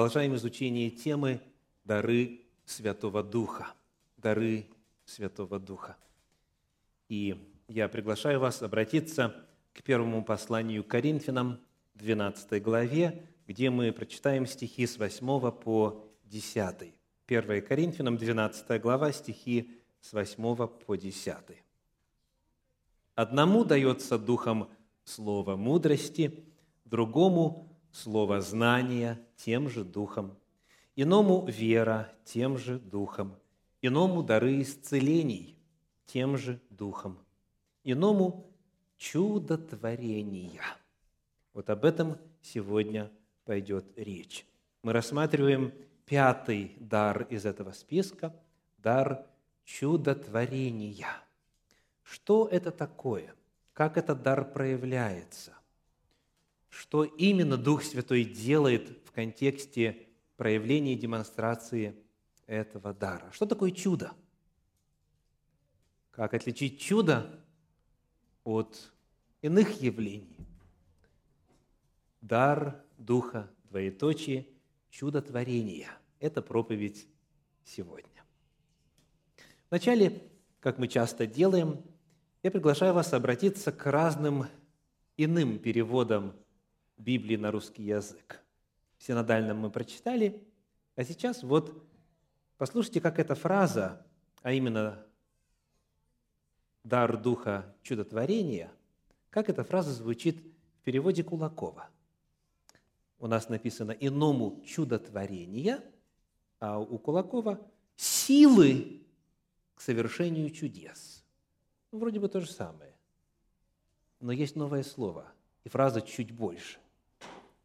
Продолжаем изучение темы «Дары Святого Духа». Дары Святого Духа. И я приглашаю вас обратиться к первому посланию Коринфянам, 12 главе, где мы прочитаем стихи с 8 по 10. 1 Коринфянам, 12 глава, стихи с 8 по 10. «Одному дается Духом слово мудрости, другому – слово знания тем же Духом, иному – вера тем же Духом, иному – дары исцелений тем же Духом, иному – чудотворения». Вот об этом сегодня пойдет речь. Мы рассматриваем пятый дар из этого списка – дар чудотворения. Что это такое? Как этот дар проявляется? Что именно Дух Святой делает в контексте проявления и демонстрации этого дара? Что такое чудо? Как отличить чудо от иных явлений? Дар Духа, двоеточие, чудотворение. Это проповедь сегодня. Вначале, как мы часто делаем, я приглашаю вас обратиться к разным иным переводам Библии на русский язык. В Синодальном мы прочитали, а сейчас вот послушайте, как эта фраза, а именно «дар Духа чудотворения», как эта фраза звучит в переводе Кулакова. У нас написано «иному чудотворения», а у Кулакова «силы к совершению чудес». Вроде бы то же самое, но есть новое слово, и фраза чуть больше.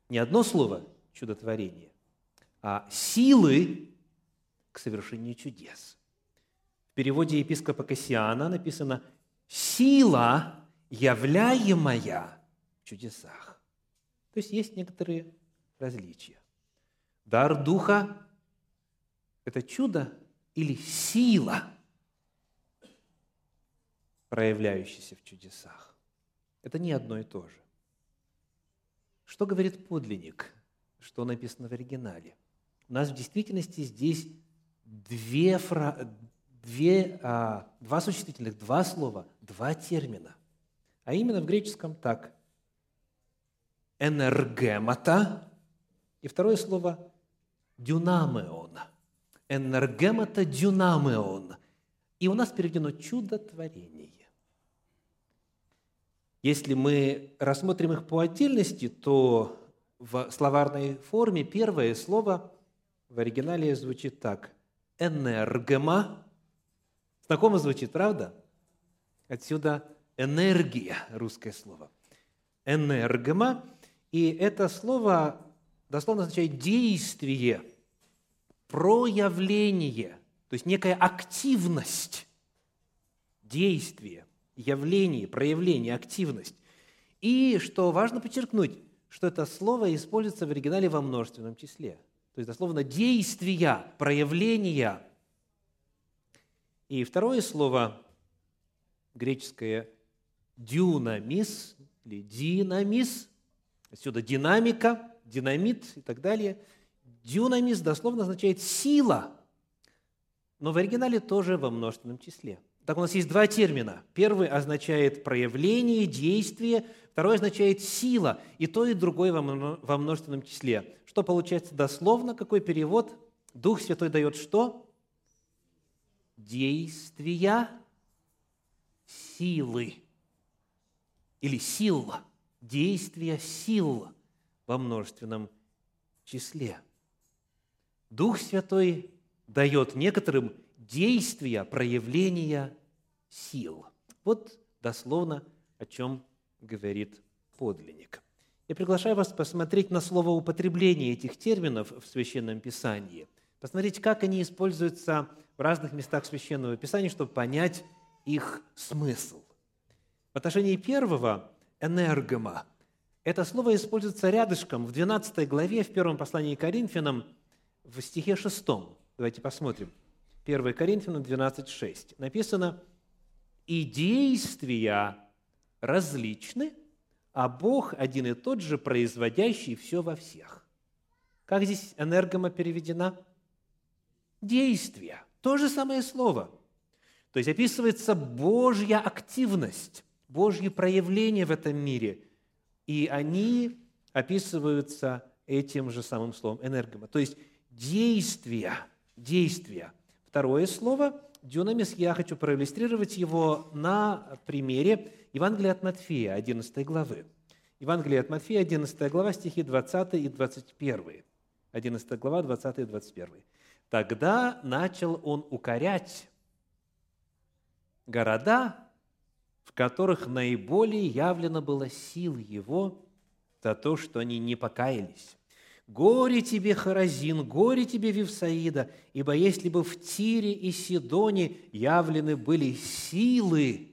Не одно слово «чудотворение», а «силы к совершению чудес». В переводе епископа Кассиана написано «сила, являемая в чудесах». То есть есть некоторые различия. Дар Духа – это чудо или сила, проявляющийся в чудесах. Это не одно и то же. Что говорит подлинник, что написано в оригинале? У нас в действительности здесь два существительных, два слова, два термина. А именно в греческом так. Энергемата и второе слово дюнамеон. Энергемата дюнамеон. И у нас переведено чудотворение. Если мы рассмотрим их по отдельности, то в словарной форме первое слово в оригинале звучит так. Энергема. Знакомо звучит, правда? Отсюда энергия, русское слово. Энергема. И это слово дословно означает действие, проявление, то есть некая активность, действие. Явление, проявление, активность. И, что важно подчеркнуть, что это слово используется в оригинале во множественном числе. То есть, дословно, действия, проявления. И второе слово, греческое «дюнамис» или «динамис», отсюда «динамика», «динамит» и так далее. «Дюнамис» дословно означает «сила», но в оригинале тоже во множественном числе. Так у нас есть два термина. Первый означает проявление, действие, второй означает сила, и то, и другое во множественном числе. Что получается дословно? Какой перевод? Дух Святой дает что? Действия силы. Или сила. Действия сил во множественном числе. Дух Святой дает некоторым действия, проявления сил. Вот дословно, о чем говорит подлинник. Я приглашаю вас посмотреть на словоупотребление этих терминов в Священном Писании. Посмотреть, как они используются в разных местах Священного Писания, чтобы понять их смысл. В отношении первого «энергема» это слово используется рядышком в 12 главе, в первом послании Коринфянам, в стихе 6. Давайте посмотрим. 1 Коринфянам 12:6 написано: «И действия различны, а Бог один и тот же, производящий все во всех». Как здесь энергема переведена? Действие. То же самое слово. То есть описывается Божья активность, Божьи проявления в этом мире. И они описываются этим же самым словом энергема. То есть действия. Второе слово дюнамис, я хочу проиллюстрировать его на примере Евангелия от Матфея, 11 главы. Евангелие от Матфея, 11 глава, стихи 20 и 21. 11 глава, 20 и 21. «Тогда начал он укорять города, в которых наиболее явлена была сила его, за то, что они не покаялись. Горе тебе, Хоразин, горе тебе, Вифсаида, ибо если бы в Тире и Сидоне явлены были силы,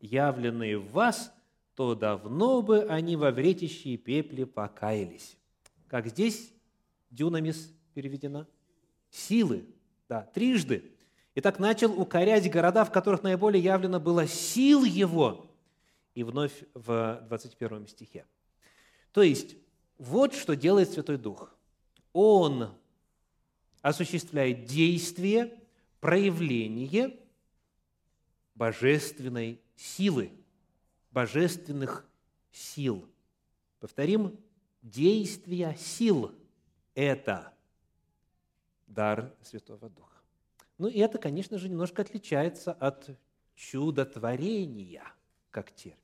явленные в вас, то давно бы они во вретище и пепле покаялись». Как здесь дюнамис переведена? Силы, да, трижды. Итак, начал укорять города, в которых наиболее явлено было сил его. И вновь в 21 стихе. То есть, вот что делает Святой Дух. Он осуществляет действие, проявление божественной силы, божественных сил. Повторим, действия сил – это дар Святого Духа. Ну и это, конечно же, немножко отличается от чудотворения как термин.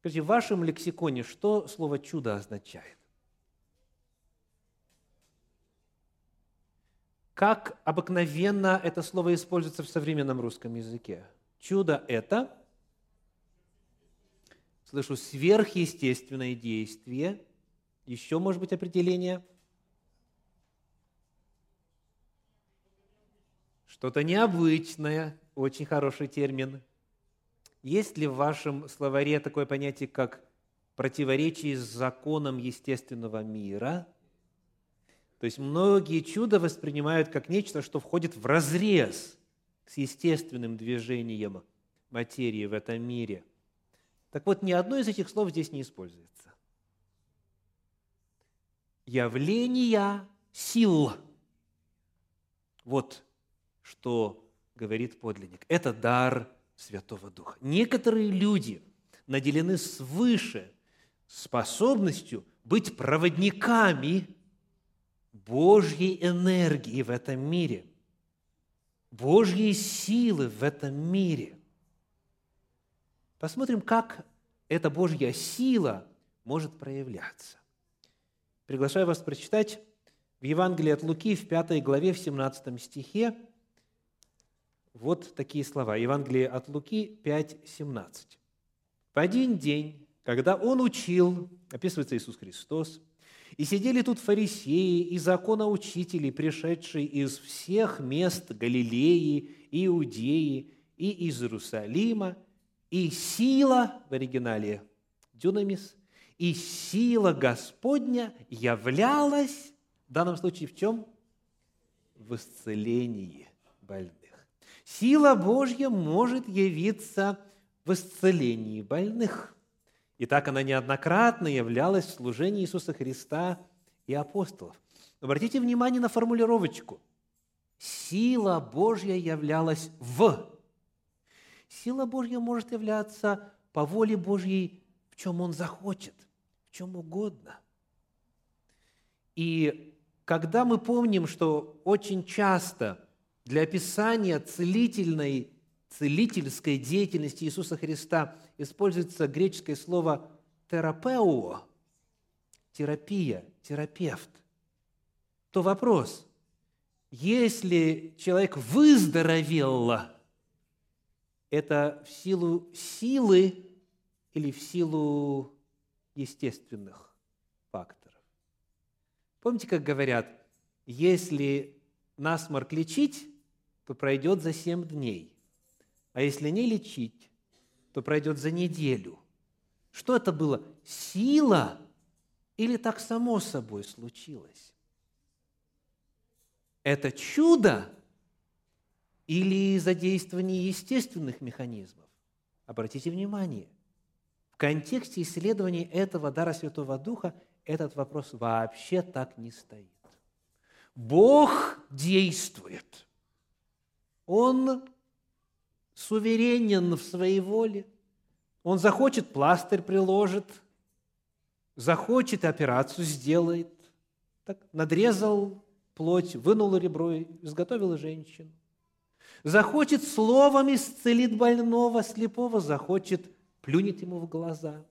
Скажите, в вашем лексиконе что слово «чудо» означает? Как обыкновенно это слово используется в современном русском языке? Чудо – это, слышу, сверхъестественное действие. Еще, может быть, определение? Что-то необычное, очень хороший термин. Есть ли в вашем словаре такое понятие, как противоречие с законом естественного мира? То есть многие чудо воспринимают как нечто, что входит в разрез с естественным движением материи в этом мире. Так вот, ни одно из этих слов здесь не используется. Явления сил. Вот что говорит подлинник. Это дар Святого Духа. Некоторые люди наделены свыше способностью быть проводниками Божьей энергии в этом мире, Божьей силы в этом мире. Посмотрим, как эта Божья сила может проявляться. Приглашаю вас прочитать в Евангелии от Луки, в 5 главе, в 17 стихе, вот такие слова. Евангелие от Луки 5:17. «В один день, когда он учил, описывается Иисус Христос, и сидели тут фарисеи и законоучители, пришедшие из всех мест Галилеи, Иудеи и из Иерусалима, и сила, в оригинале дюнамис, и сила Господня являлась, в данном случае в чем? В исцелении больных. Сила Божья может явиться в исцелении больных. И так она неоднократно являлась в служении Иисуса Христа и апостолов. Обратите внимание на формулировочку. Сила Божья являлась в. Сила Божья может являться по воле Божьей, в чем Он захочет, в чем угодно. И когда мы помним, что очень часто для описания целительской деятельности Иисуса Христа используется греческое слово «терапео», терапия, терапевт, то вопрос, если человек выздоровел, это в силу силы или в силу естественных факторов? Помните, как говорят, если насморк лечить, то пройдет за 7 дней. А если не лечить, то пройдет за неделю. Что это было? Сила или так само собой случилось? Это чудо или задействование естественных механизмов? Обратите внимание, в контексте исследования этого дара Святого Духа этот вопрос вообще так не стоит. Бог действует. Он суверенен в своей воле. Он захочет, пластырь приложит, захочет, операцию сделает. Так, надрезал плоть, вынул ребро, изготовил женщину. Захочет, словом исцелит больного, слепого, захочет, плюнет ему в глаза.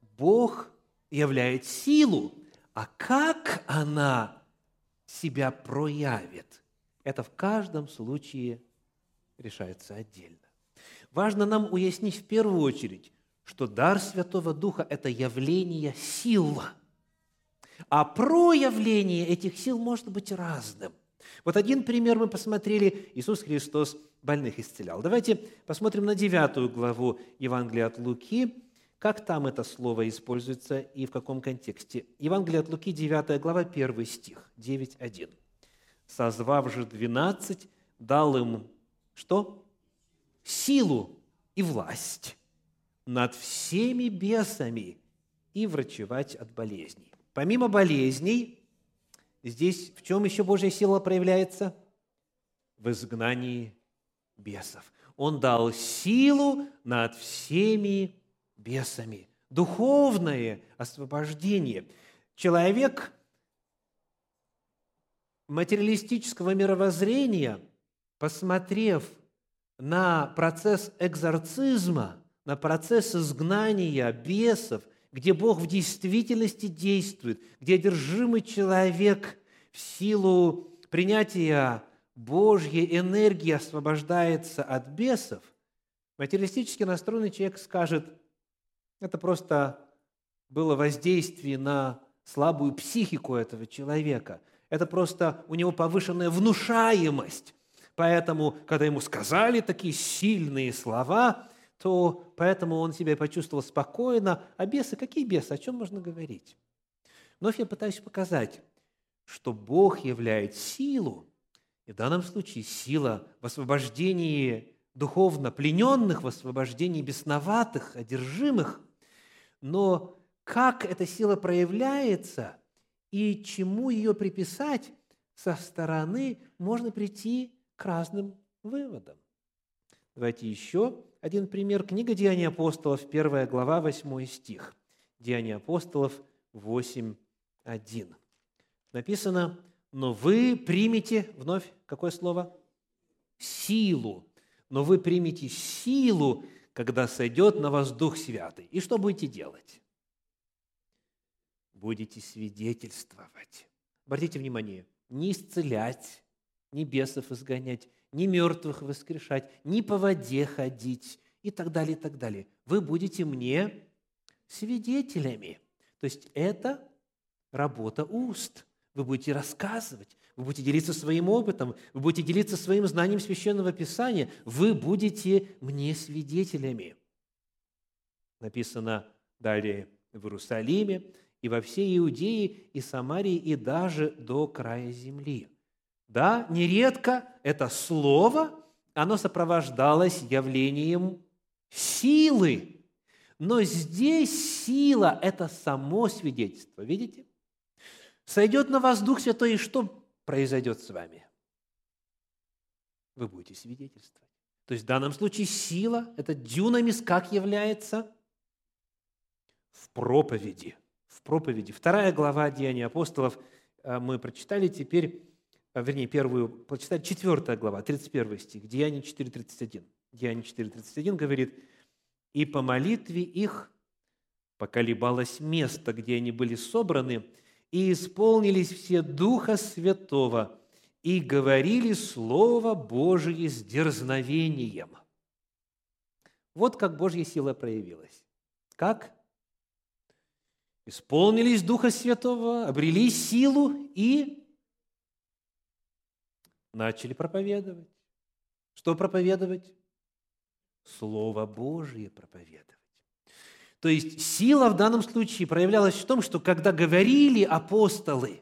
Бог являет силу, а как она себя проявит, это в каждом случае решается отдельно. Важно нам уяснить в первую очередь, что дар Святого Духа – это явление сил, а проявление этих сил может быть разным. Вот один пример мы посмотрели – Иисус Христос больных исцелял. Давайте посмотрим на 9 главу Евангелия от Луки, как там это слово используется и в каком контексте. Евангелие от Луки, 9 глава, 1 стих, 9:1. «Созвав же 12, дал им» что? «Силу и власть над всеми бесами и врачевать от болезней». Помимо болезней, здесь в чем еще Божья сила проявляется? В изгнании бесов. Он дал силу над всеми бесами. Духовное освобождение. Человек материалистического мировоззрения, посмотрев на процесс экзорцизма, на процесс изгнания бесов, где Бог в действительности действует, где одержимый человек в силу принятия Божьей энергии освобождается от бесов, материалистически настроенный человек скажет, это просто было воздействие на слабую психику этого человека, это просто у него повышенная внушаемость. Поэтому, когда ему сказали такие сильные слова, то поэтому он себя почувствовал спокойно. А бесы? Какие бесы? О чем можно говорить? Вновь я пытаюсь показать, что Бог являет силу, и в данном случае сила в освобождении духовно плененных, в освобождении бесноватых, одержимых. Но как эта сила проявляется и чему ее приписать, со стороны можно прийти к разным выводам. Давайте еще один пример. Книга «Деяния апостолов», 1 глава, 8 стих. «Деяния апостолов», 8:1. Написано, «Но вы примете» вновь какое слово? «Силу». «Но вы примете силу, когда сойдет на вас Дух Святый». И что будете делать? Будете свидетельствовать. Обратите внимание, не исцелять, не бесов изгонять, ни мертвых воскрешать, ни по воде ходить и так далее, и так далее. Вы будете мне свидетелями. То есть это работа уст. Вы будете рассказывать, вы будете делиться своим опытом, вы будете делиться своим знанием Священного Писания. Вы будете мне свидетелями. Написано далее в Иерусалиме и во всей Иудее и Самарии и даже до края земли. Да, нередко это слово, оно сопровождалось явлением силы. Но здесь сила – это само свидетельство. Видите? Сойдет на вас Дух Святой, и что произойдет с вами? Вы будете свидетельствовать. То есть в данном случае сила – это дюнамис, как является? В проповеди. В проповеди. 2 глава Деяний апостолов мы прочитали, теперь... Вернее, первую прочитать, 4 глава, 31 стих, Деяния 4:31. Деяния 4:31 говорит, «И по молитве их поколебалось место, где они были собраны, и исполнились все Духа Святого, и говорили Слово Божие с дерзновением». Вот как Божья сила проявилась. Как? Исполнились Духа Святого, обрели силу и... начали проповедовать. Что проповедовать? Слово Божие проповедовать. То есть сила в данном случае проявлялась в том, что когда говорили апостолы,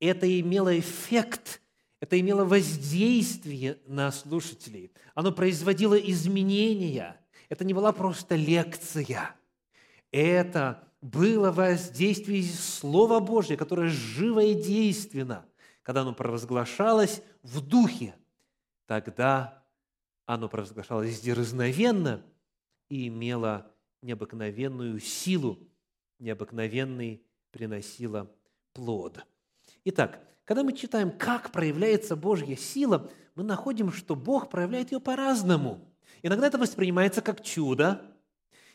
это имело эффект, это имело воздействие на слушателей. Оно производило изменения. Это не была просто лекция. Это было воздействие Слова Божия, которое живо и действенно. Когда оно провозглашалось в духе, тогда оно провозглашалось дерзновенно и имело необыкновенную силу, необыкновенный приносило плод. Итак, когда мы читаем, как проявляется Божья сила, мы находим, что Бог проявляет ее по-разному. Иногда это воспринимается как чудо,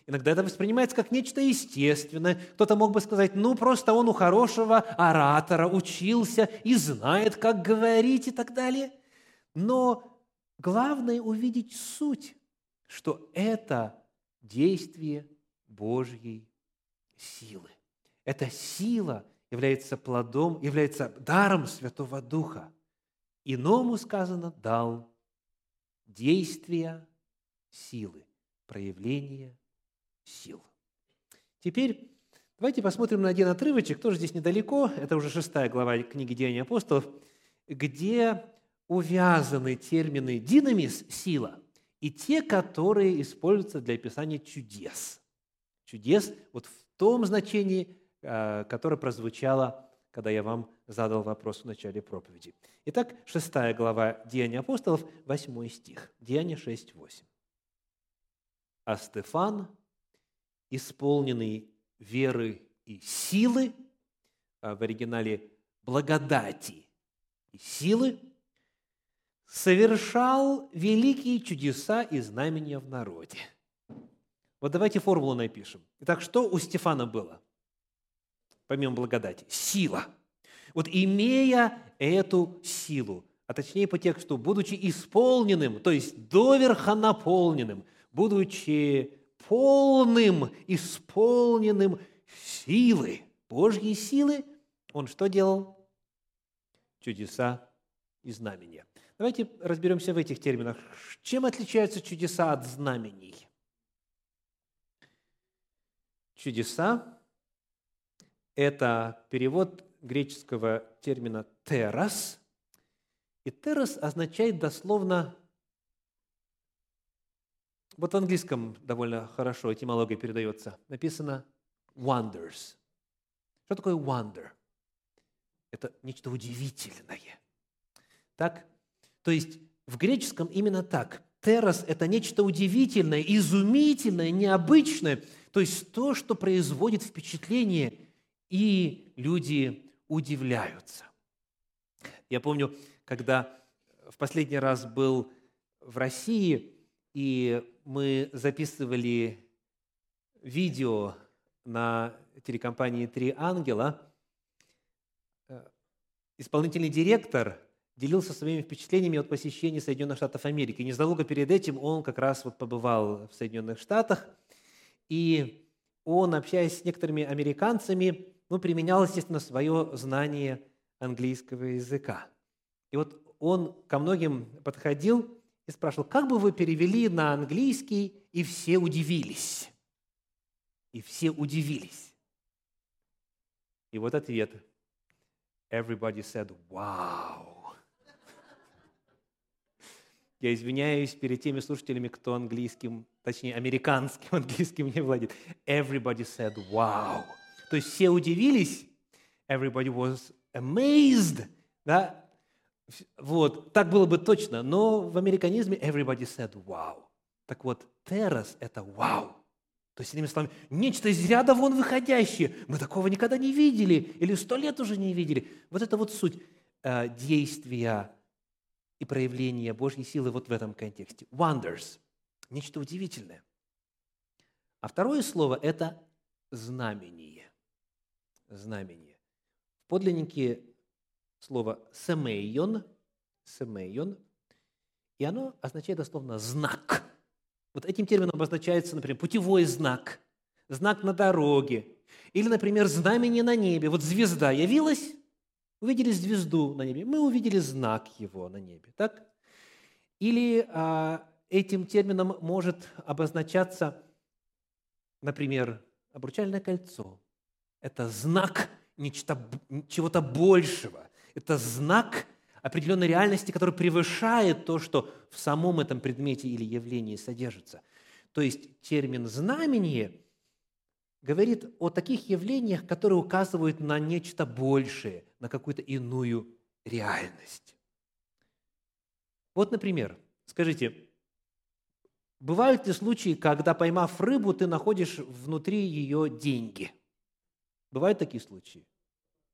иногда это воспринимается как нечто естественное. Кто-то мог бы сказать, просто он у хорошего оратора учился и знает, как говорить и так далее. Но главное увидеть суть, что это действие Божьей силы. Эта сила является плодом, является даром Святого Духа. Иному сказано, дал действия силы, проявление сил. Теперь давайте посмотрим на один отрывочек, тоже здесь недалеко, это уже 6 глава книги «Деяния апостолов», где увязаны термины «динамис» – «сила» и те, которые используются для описания чудес. Чудес вот в том значении, которое прозвучало, когда я вам задал вопрос в начале проповеди. Итак, 6 глава «Деяния апостолов», 8 стих, «Деяния 6:8. А Стефан, исполненный веры и силы, в оригинале благодати и силы, совершал великие чудеса и знамения в народе. Вот давайте формулу напишем. Итак, что у Стефана было, помимо благодати? Сила. Вот имея эту силу, а точнее по тексту, будучи исполненным, то есть доверха наполненным, будучи полным, исполненным силы, Божьей силы, он что делал? Чудеса и знамения. Давайте разберемся в этих терминах. Чем отличаются чудеса от знамений? Чудеса – это перевод греческого термина «терас». И «терас» означает дословно… Вот в английском довольно хорошо этимология передается. Написано «wonders». Что такое «wonder»? Это нечто удивительное. Так? То есть в греческом именно так. «Терас» – это нечто удивительное, изумительное, необычное. То есть то, что производит впечатление, и люди удивляются. Я помню, когда в последний раз был в России, и мы записывали видео на телекомпании «Три ангела». Исполнительный директор делился своими впечатлениями от посещения Соединенных Штатов Америки. Незадолго перед этим он как раз побывал в Соединенных Штатах, и он, общаясь с некоторыми американцами, применял, естественно, свое знание английского языка. И вот он ко многим подходил и спрашивал, как бы вы перевели на английский, и все удивились. И все удивились. И вот ответ. Everybody said, wow. Я извиняюсь перед теми слушателями, кто английским, точнее, американским английским не владеет. Everybody said, wow. То есть все удивились. Everybody was amazed. Да? Вот, так было бы точно, но в американизме everybody said wow. Так вот, террас – это wow. То есть, иными словами, нечто из ряда вон выходящее. Мы такого никогда не видели или 100 лет уже не видели. Вот это вот суть действия и проявления Божьей силы вот в этом контексте. Wonders – нечто удивительное. А второе слово – это знамение. Знамение. В подлиннике слово «семейон», «семейон», и оно означает дословно «знак». Вот этим термином обозначается, например, путевой знак, знак на дороге, или, например, знамение на небе. Вот звезда явилась, увидели звезду на небе, мы увидели знак его на небе, так? Или этим термином может обозначаться, например, обручальное кольцо. Это знак чего-то большего. Это знак определенной реальности, который превышает то, что в самом этом предмете или явлении содержится. То есть термин «знамение» говорит о таких явлениях, которые указывают на нечто большее, на какую-то иную реальность. Вот, например, скажите, бывают ли случаи, когда, поймав рыбу, ты находишь внутри ее деньги? Бывают такие случаи?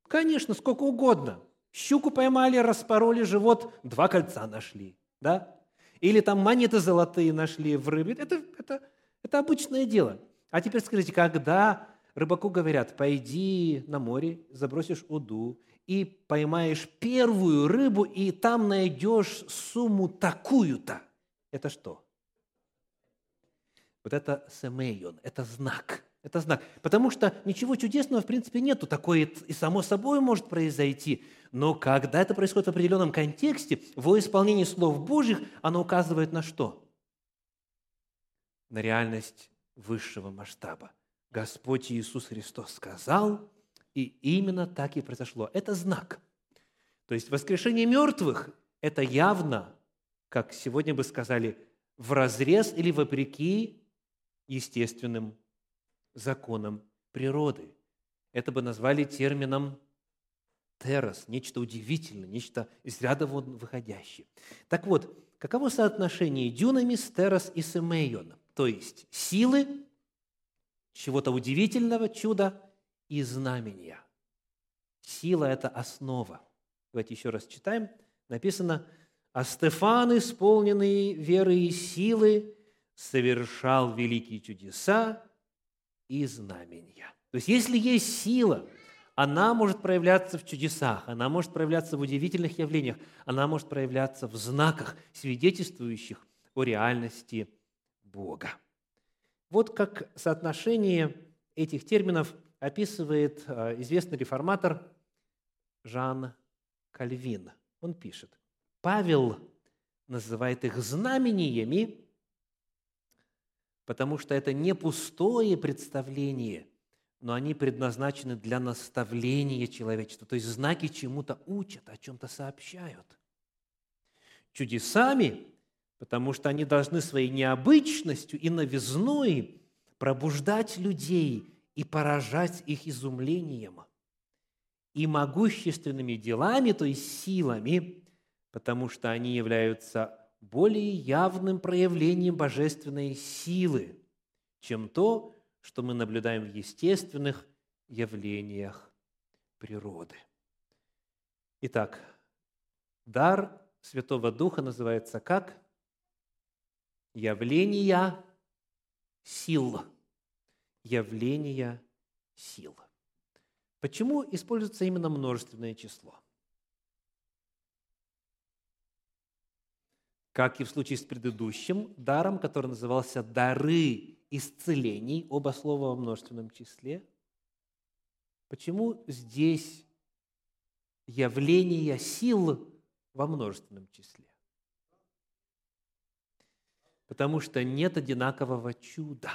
Конечно, сколько угодно. Щуку поймали, распороли живот, 2 кольца нашли, да? Или там монеты золотые нашли в рыбе. Это обычное дело. А теперь скажите, когда рыбаку говорят, пойди на море, забросишь уду и поймаешь первую рыбу, и там найдешь сумму такую-то. Это что? Вот это семейон, это знак. Это знак. Потому что ничего чудесного, в принципе, нету. Такое и само собой может произойти. Но когда это происходит в определенном контексте, во исполнении слов Божьих, оно указывает на что? На реальность высшего масштаба. Господь Иисус Христос сказал, и именно так и произошло. Это знак. То есть воскрешение мертвых – это явно, как сегодня бы сказали, вразрез или вопреки естественным законам природы. Это бы назвали термином терас, нечто удивительное, нечто из ряда вон выходящее. Так вот, каково соотношение дюнамис, терас и семейон? То есть силы, чего-то удивительного, чуда и знамения. Сила – это основа. Давайте еще раз читаем. Написано: «А Стефан, исполненный веры и силы, совершал великие чудеса и знамения». То есть если есть сила, она может проявляться в чудесах, она может проявляться в удивительных явлениях, она может проявляться в знаках, свидетельствующих о реальности Бога. Вот как соотношение этих терминов описывает известный реформатор Жан Кальвин. Он пишет: Павел называет их знамениями, потому что это не пустое представление, но они предназначены для наставления человечества. То есть знаки чему-то учат, о чем-то сообщают. Чудесами, потому что они должны своей необычностью и новизной пробуждать людей и поражать их изумлением. И могущественными делами, то есть силами, потому что они являются более явным проявлением божественной силы, чем то, что мы наблюдаем в естественных явлениях природы. Итак, дар Святого Духа называется как? Явления сил. Явления сил. Почему используется именно множественное число? Как и в случае с предыдущим даром, который назывался «дары исцелений», оба слова во множественном числе, почему здесь явления сил во множественном числе? Потому что нет одинакового чуда.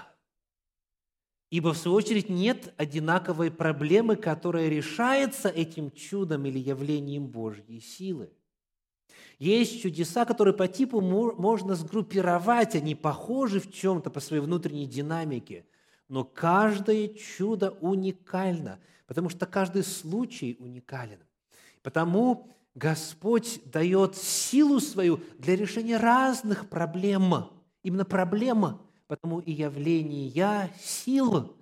Ибо, в свою очередь, нет одинаковой проблемы, которая решается этим чудом или явлением Божьей силы. Есть чудеса, которые по типу можно сгруппировать, они похожи в чем-то по своей внутренней динамике, но каждое чудо уникально, потому что каждый случай уникален. Потому Господь дает силу свою для решения разных проблем. Именно проблема, потому и явления сил,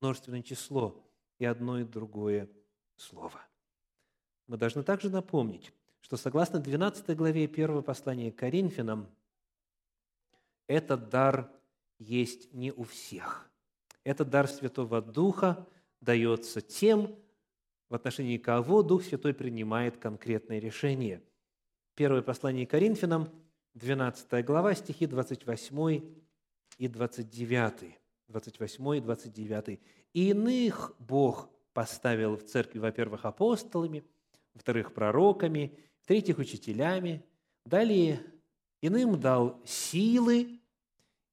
множественное число, и одно и другое слово. Мы должны также напомнить, что согласно 12 главе 1 послания Коринфянам, этот дар есть не у всех. Этот дар Святого Духа дается тем, в отношении кого Дух Святой принимает конкретное решение. 1 послание Коринфянам, 12 глава, стихи 28 и 29. 28 и 29. «И иных Бог поставил в церкви, во-первых, апостолами, во-вторых, пророками, в-третьих, учителями. Далее иным дал силы».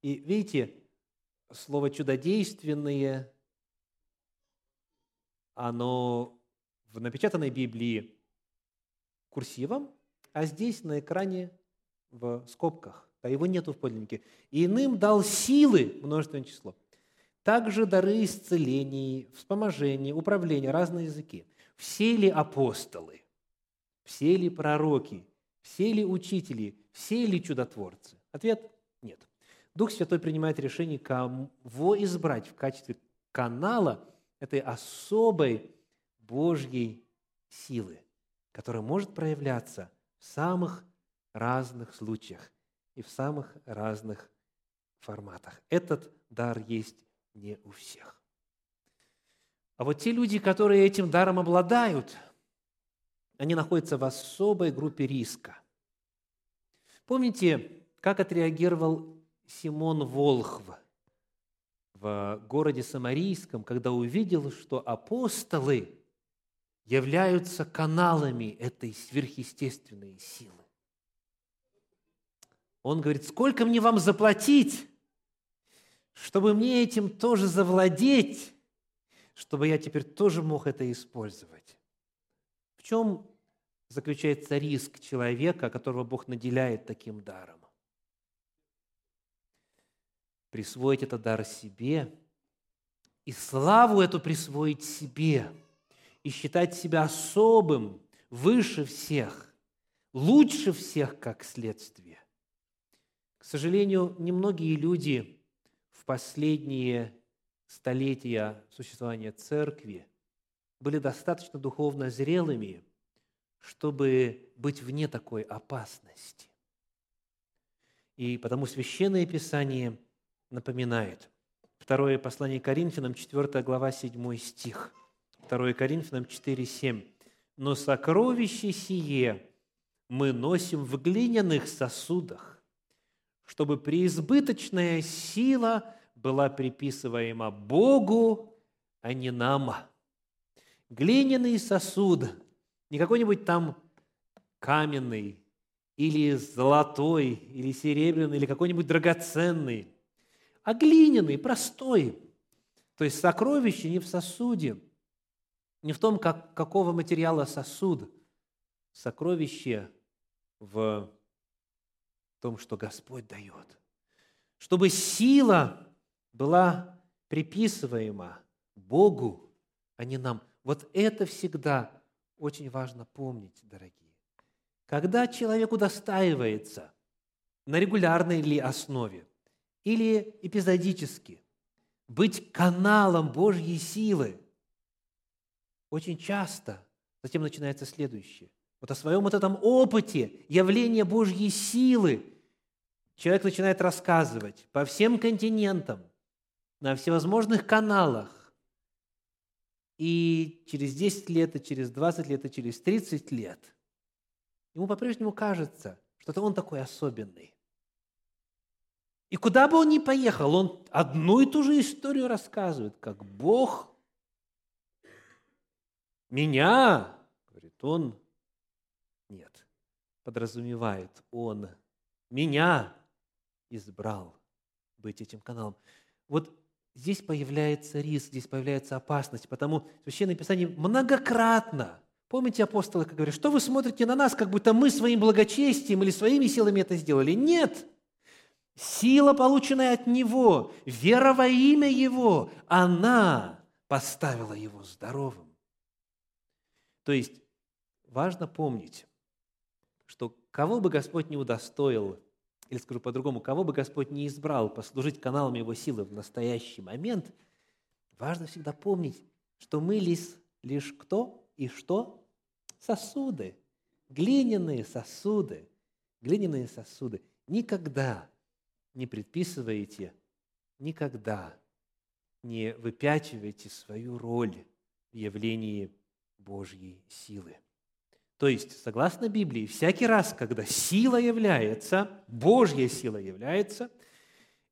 И видите, слово «чудодейственные», оно в напечатанной Библии курсивом, а здесь на экране в скобках. А его нету в подлиннике. «Иным дал силы», множественное число. Также дары исцелений, вспоможения, управления, разные языки. Все ли апостолы? Все ли пророки? Все ли учители? Все ли чудотворцы? Ответ – нет. Дух Святой принимает решение, кого избрать в качестве канала этой особой Божьей силы, которая может проявляться в самых разных случаях и в самых разных форматах. Этот дар есть не у всех. А вот те люди, которые этим даром обладают, они находятся в особой группе риска. Помните, как отреагировал Симон Волхв в городе Самарийском, когда увидел, что апостолы являются каналами этой сверхъестественной силы? Он говорит: «Сколько мне вам заплатить, чтобы мне этим тоже завладеть, чтобы я теперь тоже мог это использовать?» В чем заключается риск человека, которого Бог наделяет таким даром? Присвоить этот дар себе и славу эту присвоить себе и считать себя особым, выше всех, лучше всех как следствие. К сожалению, немногие люди в последние столетия существования церкви были достаточно духовно зрелыми, чтобы быть вне такой опасности. И потому Священное Писание напоминает. 2 послание Коринфянам, 4 глава, 7 стих. 2 Коринфянам 4:7. «Но сокровище сие мы носим в глиняных сосудах, чтобы преизбыточная сила была приписываема Богу, а не нам». Глиняный сосуд, не какой-нибудь там каменный, или золотой, или серебряный, или какой-нибудь драгоценный, а глиняный, простой. То есть сокровище не в сосуде, не в том, какого материала сосуд. Сокровище в том, что Господь дает. Чтобы сила была приписываема Богу, а не нам. Вот это всегда очень важно помнить, дорогие. Когда человек удостаивается на регулярной ли основе или эпизодически быть каналом Божьей силы, очень часто затем начинается следующее. Вот о своем вот этом опыте явления Божьей силы человек начинает рассказывать по всем континентам, на всевозможных каналах. И через 10 лет, и через 20 лет, и через 30 лет ему по-прежнему кажется, что это он такой особенный. И куда бы он ни поехал, он одну и ту же историю рассказывает, как Бог меня, говорит он, нет, подразумевает он, меня избрал быть этим каналом. Вот здесь появляется риск, здесь появляется опасность, потому Священное Писание многократно, помните, апостолы говорят: что вы смотрите на нас, как будто мы своим благочестием или своими силами это сделали? Нет! Сила, полученная от Него, вера во имя Его, она поставила Его здоровым. То есть важно помнить, что кого бы Господь не удостоил, или скажу по-другому, кого бы Господь не избрал послужить каналом Его силы в настоящий момент, важно всегда помнить, что мы лишь кто и что? Сосуды. Глиняные сосуды. Глиняные сосуды. Никогда не предписывайте, никогда не выпячивайте свою роль в явлении Божьей силы. То есть, согласно Библии, всякий раз, когда сила является, Божья сила является,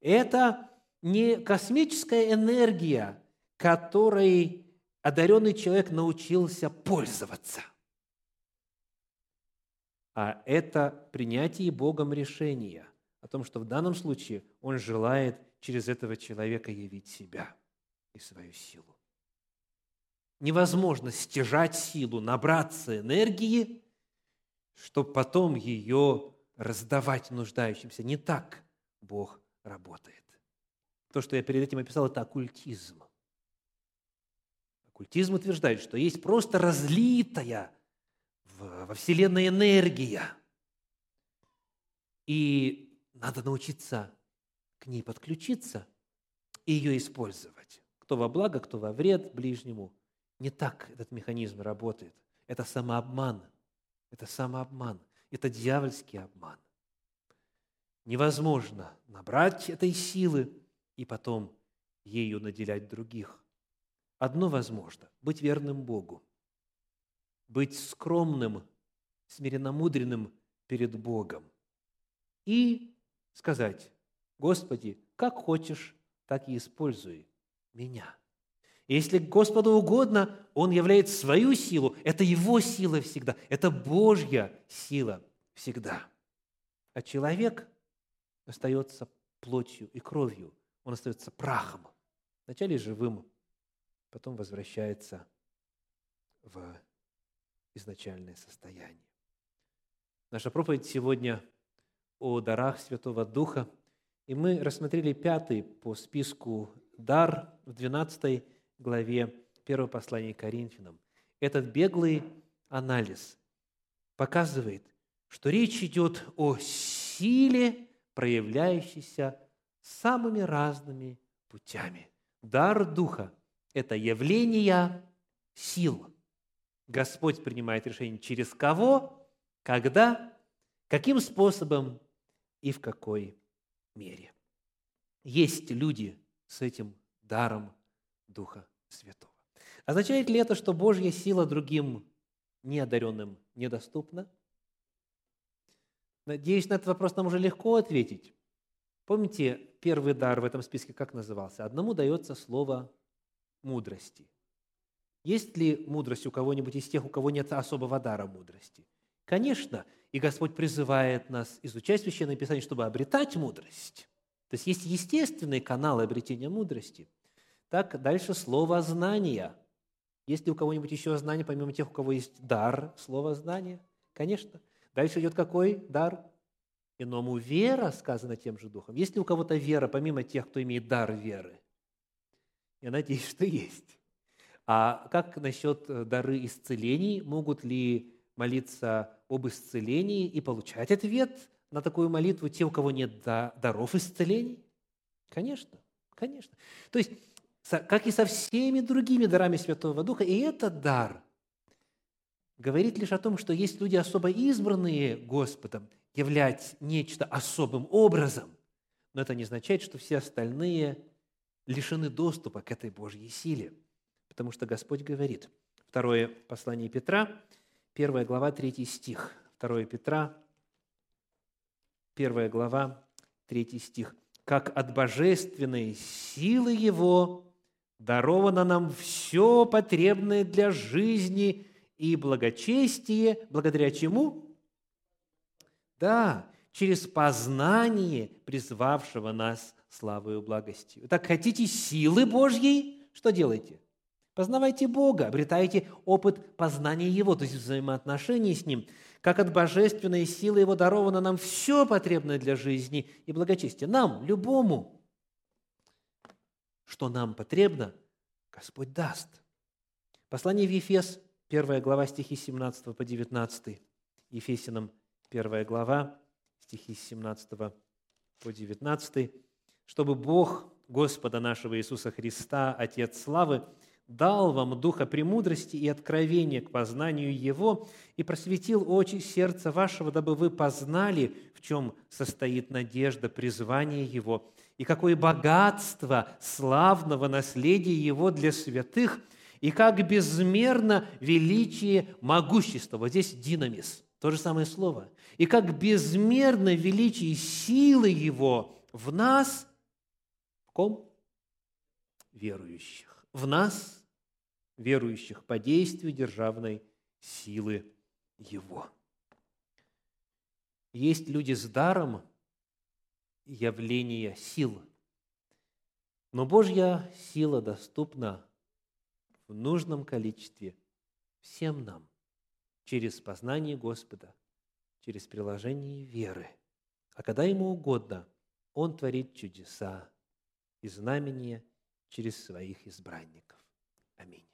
это не космическая энергия, которой одаренный человек научился пользоваться, а это принятие Богом решения о том, что в данном случае Он желает через этого человека явить себя и свою силу. Невозможно стяжать силу, набраться энергии, чтобы потом ее раздавать нуждающимся. Не так Бог работает. то, что я перед этим описал, это оккультизм. Оккультизм утверждает, что есть просто разлитая во Вселенной энергия, и надо научиться к ней подключиться и ее использовать. Кто во благо, кто во вред ближнему. Не так этот механизм работает. Это самообман. Это самообман. Это дьявольский обман. Невозможно набрать этой силы и потом ею наделять других. Одно возможно – быть верным Богу, быть скромным, смиренномудренным перед Богом и сказать: «Господи, как хочешь, так и используй меня». И если Господу угодно, Он являет свою силу, это Его сила всегда, это Божья сила всегда. А человек остается плотью и кровью, он остается прахом, вначале живым, потом возвращается в изначальное состояние. Наша проповедь сегодня о дарах Святого Духа, и мы рассмотрели 5-й по списку дар в 12 главе 1 послания Коринфянам. Этот беглый анализ показывает, что речь идет о силе, проявляющейся самыми разными путями. Дар Духа – это явление сил. Господь принимает решение через кого, когда, каким способом и в какой мере. Есть люди с этим даром Духа Святого. Означает ли это, что Божья сила другим неодаренным недоступна? Надеюсь, на этот вопрос нам уже легко ответить. Помните, первый дар в этом списке как назывался? Одному дается слово мудрости. Есть ли мудрость у кого-нибудь из тех, у кого нет особого дара мудрости? Конечно, и Господь призывает нас изучать Священное Писание, чтобы обретать мудрость. То есть есть естественные каналы обретения мудрости. Так, дальше слово «знание». Есть ли у кого-нибудь еще знание, помимо тех, у кого есть дар, слово «знание»? Конечно. Дальше идет какой дар? Иному вера, сказано тем же Духом. Есть ли у кого-то вера, помимо тех, кто имеет дар веры? Я надеюсь, что есть. А как насчет дары исцелений? Могут ли молиться об исцелении и получать ответ на такую молитву те, у кого нет даров исцелений? Конечно, конечно. То есть, как и со всеми другими дарами Святого Духа, и этот дар говорит лишь о том, что есть люди, особо избранные Господом, являть нечто особым образом, но это не означает, что все остальные лишены доступа к этой Божьей силе, потому что Господь говорит. Второе послание Петра, 1 глава, 3 стих. 2 Петра, 1 глава, 3 стих. «Как от божественной силы Его даровано нам все потребное для жизни и благочестия, благодаря чему?» Да, через познание призвавшего нас славою благостью. Итак, хотите силы Божьей? Что делайте? Познавайте Бога, обретайте опыт познания Его, то есть взаимоотношений с Ним. Как от божественной силы Его даровано нам все потребное для жизни и благочестия. Нам, любому, что нам потребно, Господь даст. Послание в Ефес, 1 глава, стихи 17 по 19. Ефесянам, 1 глава, стихи с 17 по 19. «Чтобы Бог Господа нашего Иисуса Христа, Отец славы, дал вам духа премудрости и откровения к познанию Его и просветил очи сердца вашего, дабы вы познали, в чем состоит надежда призвания Его, и какое богатство славного наследия Его для святых, и как безмерно величие могущества». Вот здесь динамис, то же самое слово. «И как безмерно величие силы Его в нас». В ком? Верующих. В нас, верующих, по действию державной силы Его. Есть люди с даром явления сил, но Божья сила доступна в нужном количестве всем нам через познание Господа, через приложение веры. А когда Ему угодно, Он творит чудеса и знамение через своих избранников. Аминь.